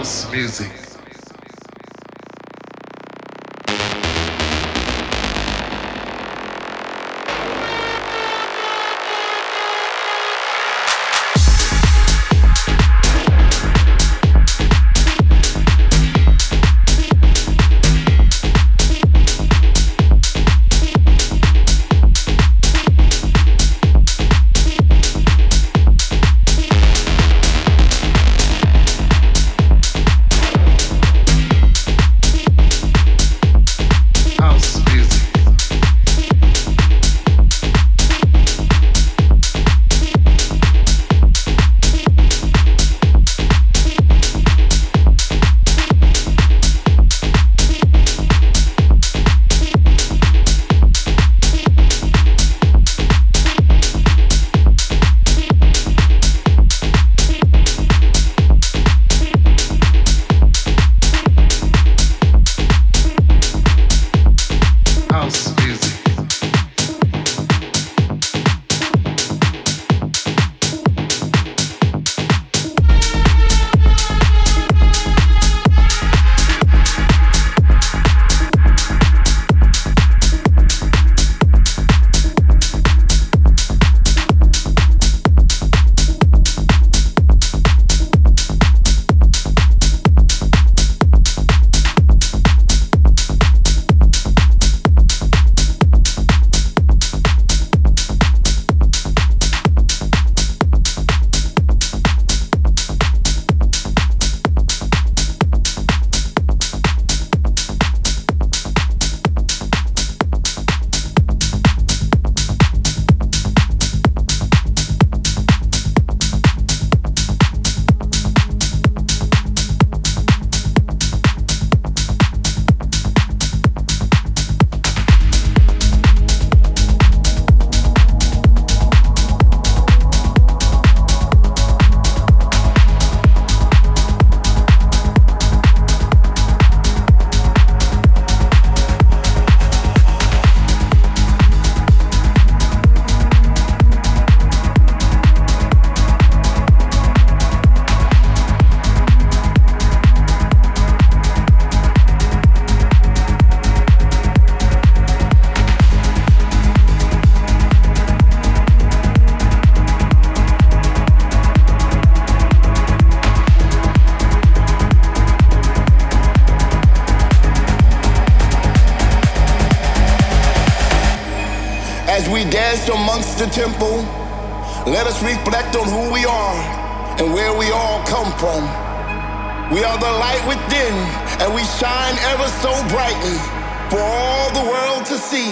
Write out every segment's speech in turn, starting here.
house music. Amongst the temple, let us reflect on who we are and where we all come from. We are the light within, and we shine ever so brightly for all the world to see.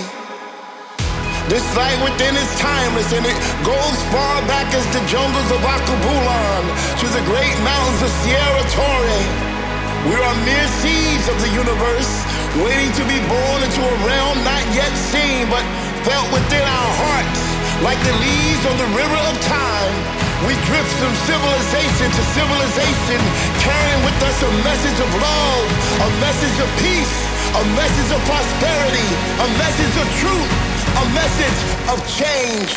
This light within is timeless, and it goes far back as the jungles of Akabulan to the great mountains of Sierra Torre. We are mere seeds of the universe, waiting to be born into a realm not yet seen, but felt within our hearts, like the leaves on the river of time. We drift from civilization to civilization, carrying with us a message of love, a message of peace, a message of prosperity, a message of truth, a message of change.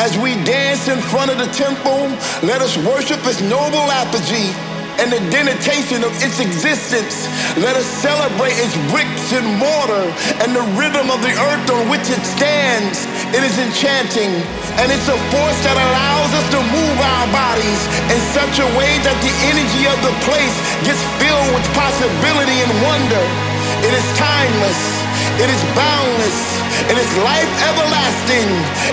As we dance in front of the temple, let us worship its noble apogee and the denotation of its existence. Let us celebrate its bricks and mortar and the rhythm of the earth on which it stands. It is enchanting, and it's a force that allows us to move our bodies in such a way that the energy of the place gets filled with possibility and wonder. It is timeless, it is boundless, it is life everlasting.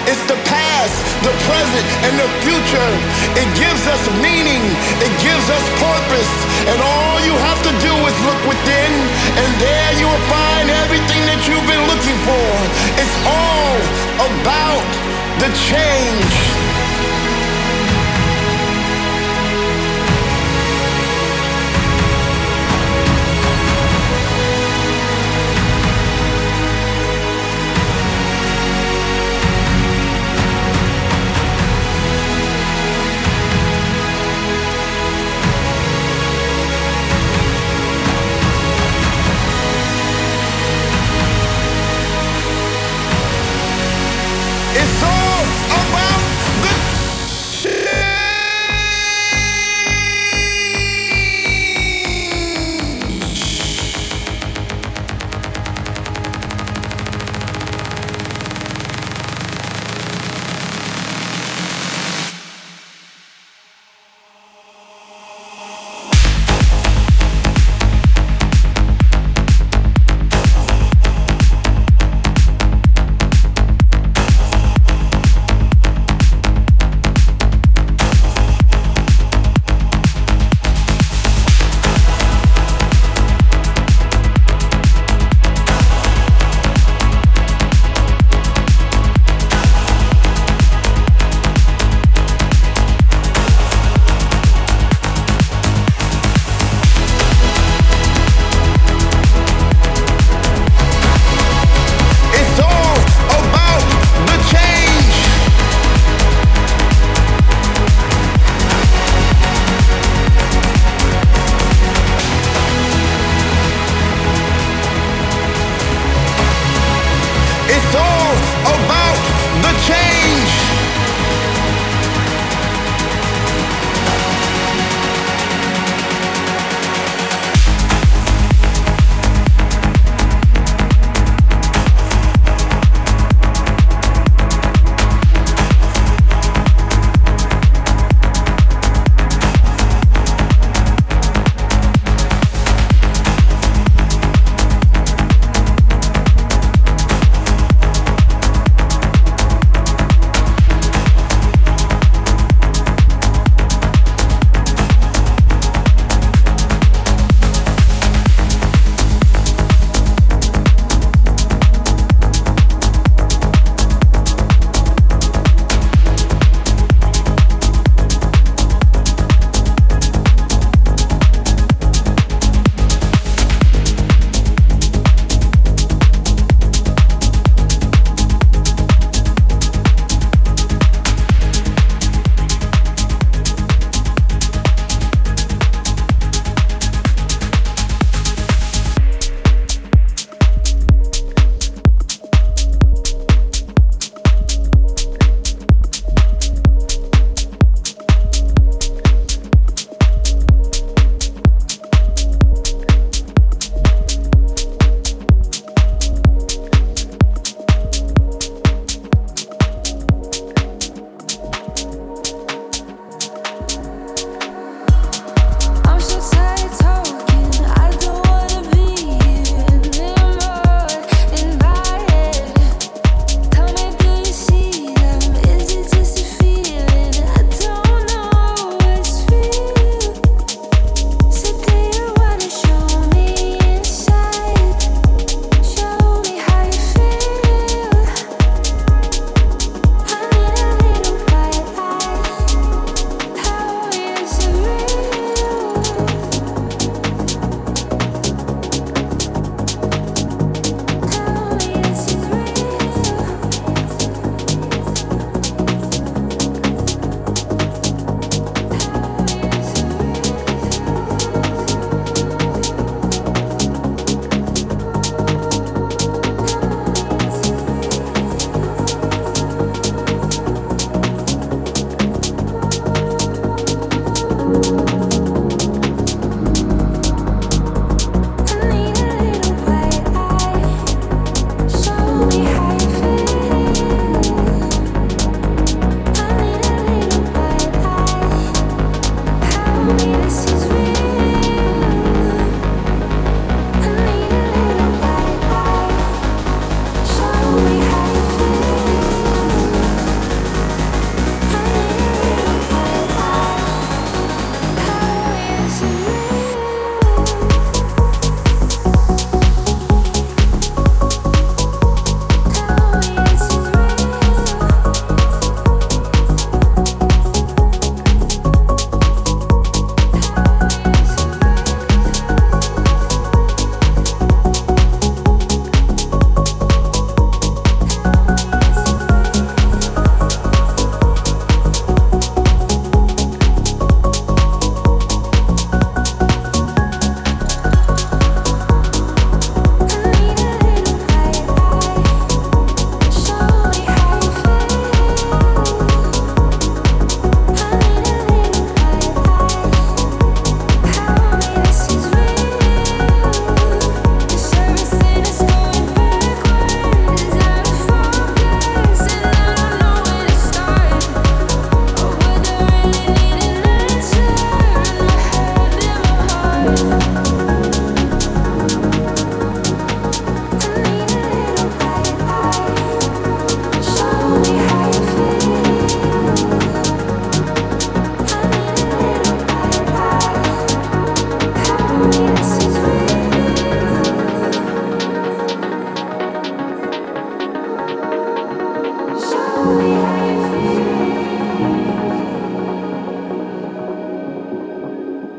It's the past, the present, and the future. It gives us meaning, it gives us purpose, and all you have to do is look within, and there you will find everything that you've been looking for. It's all about the change. It's all about the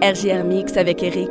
RJR Mix avec Eric.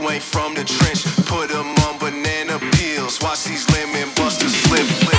you ain't from the trench. Put them on banana peels, watch these lemon busters flip, flip.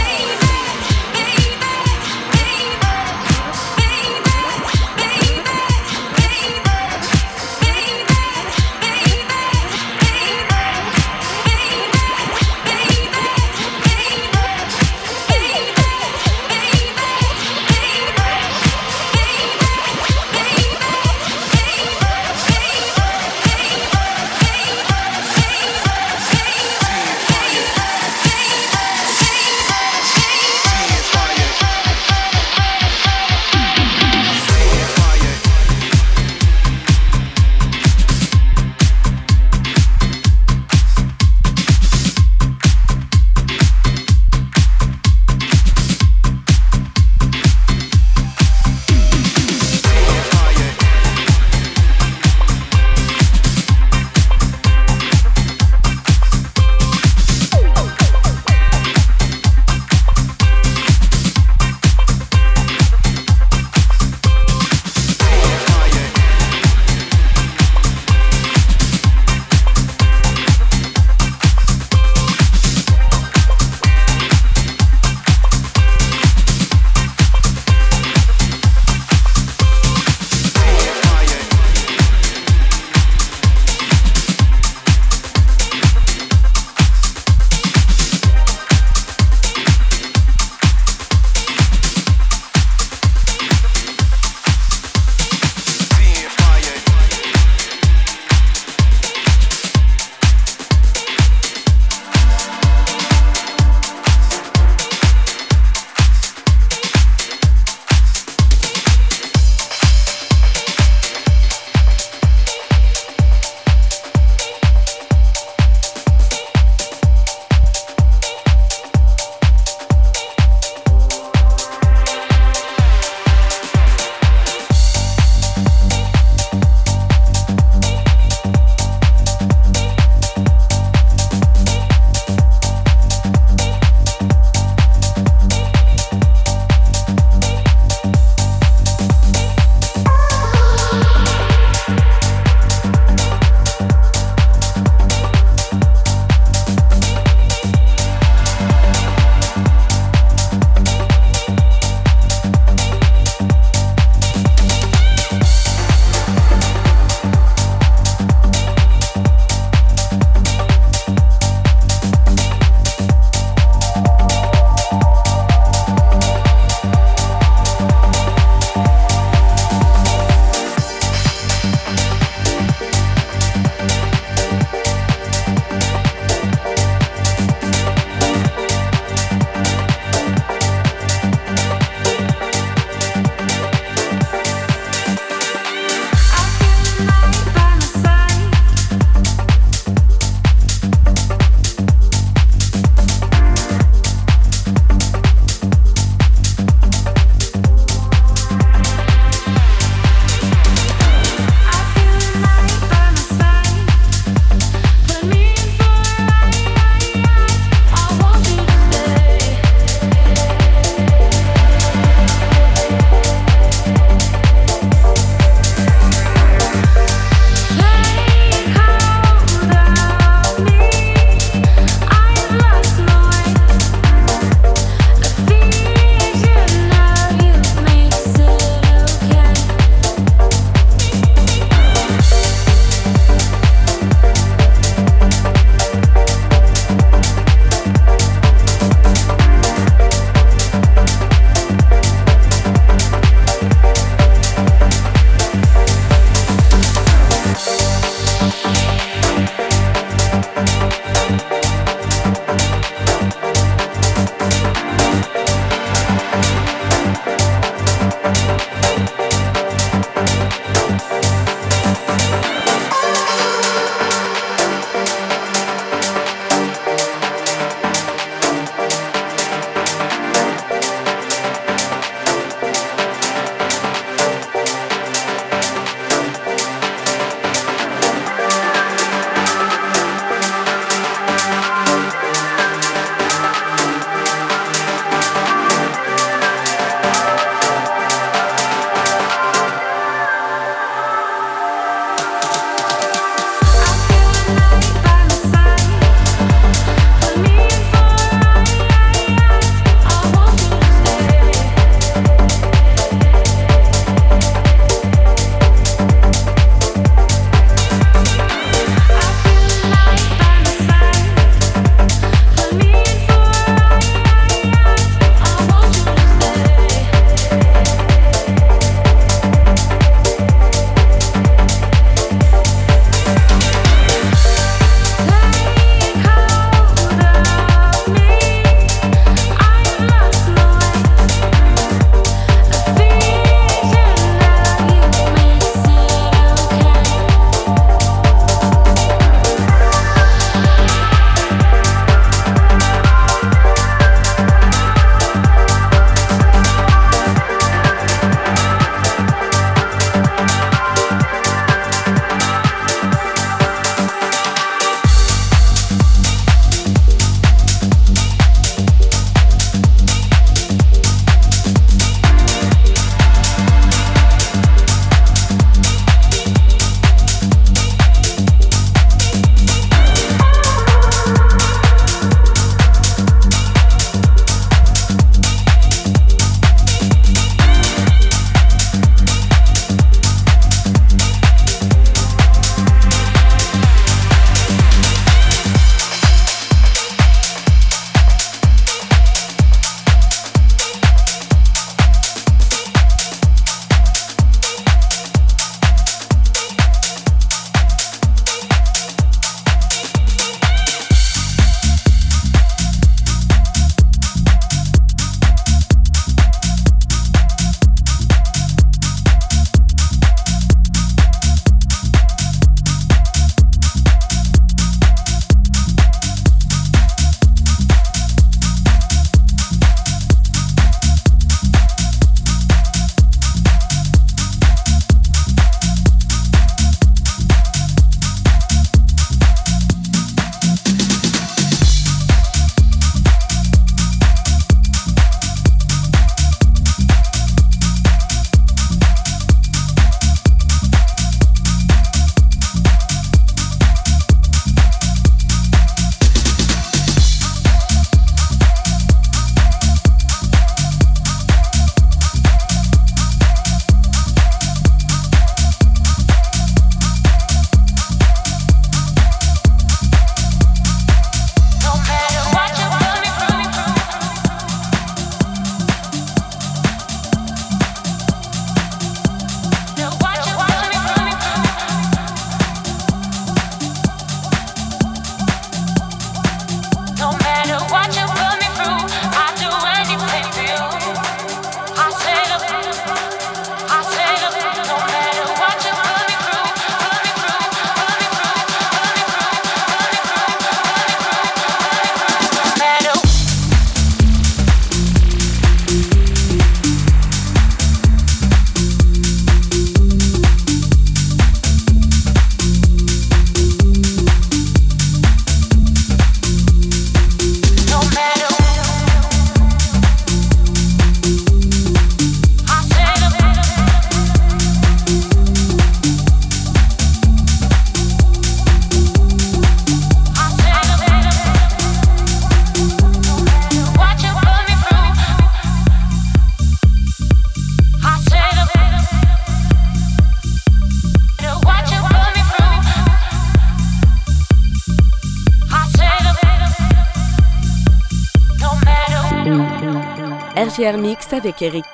RJR Mix avec Eric.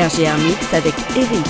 RJR Mix avec Eric.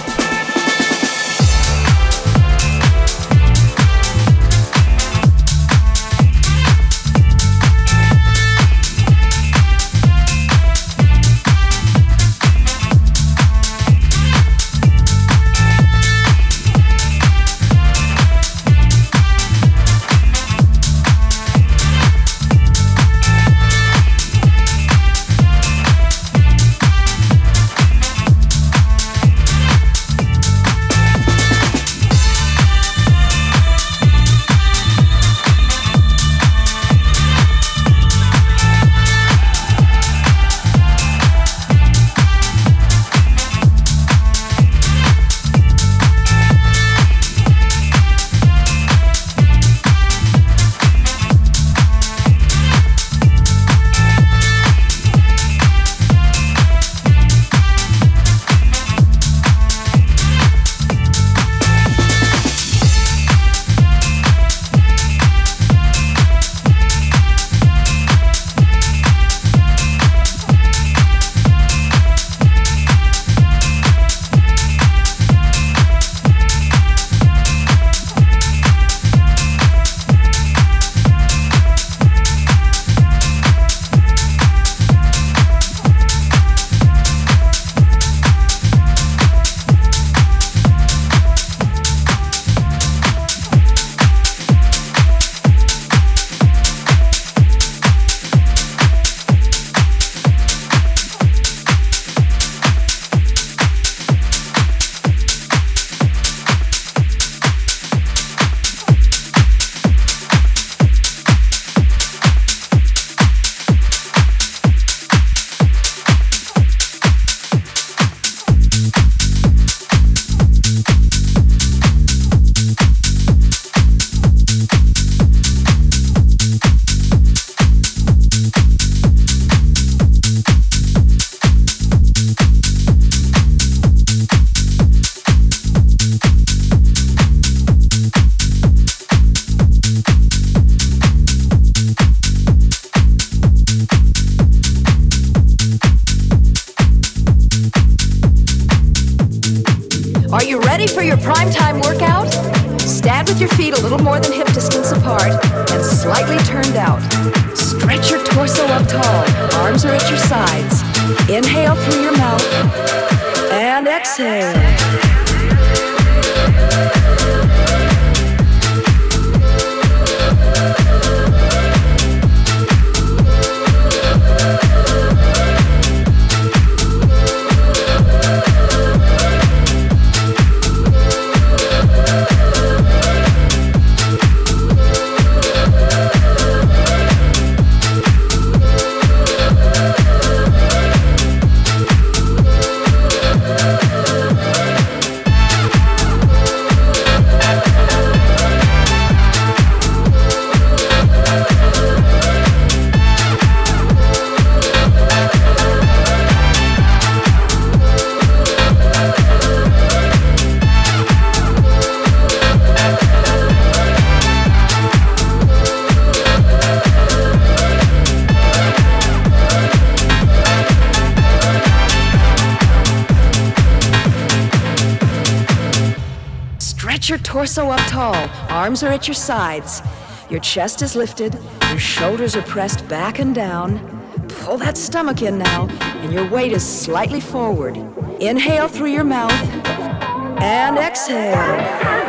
Stretch your torso up tall, arms are at your sides. Your chest is lifted, your shoulders are pressed back and down. Pull that stomach in now, and your weight is slightly forward. Inhale through your mouth, and exhale.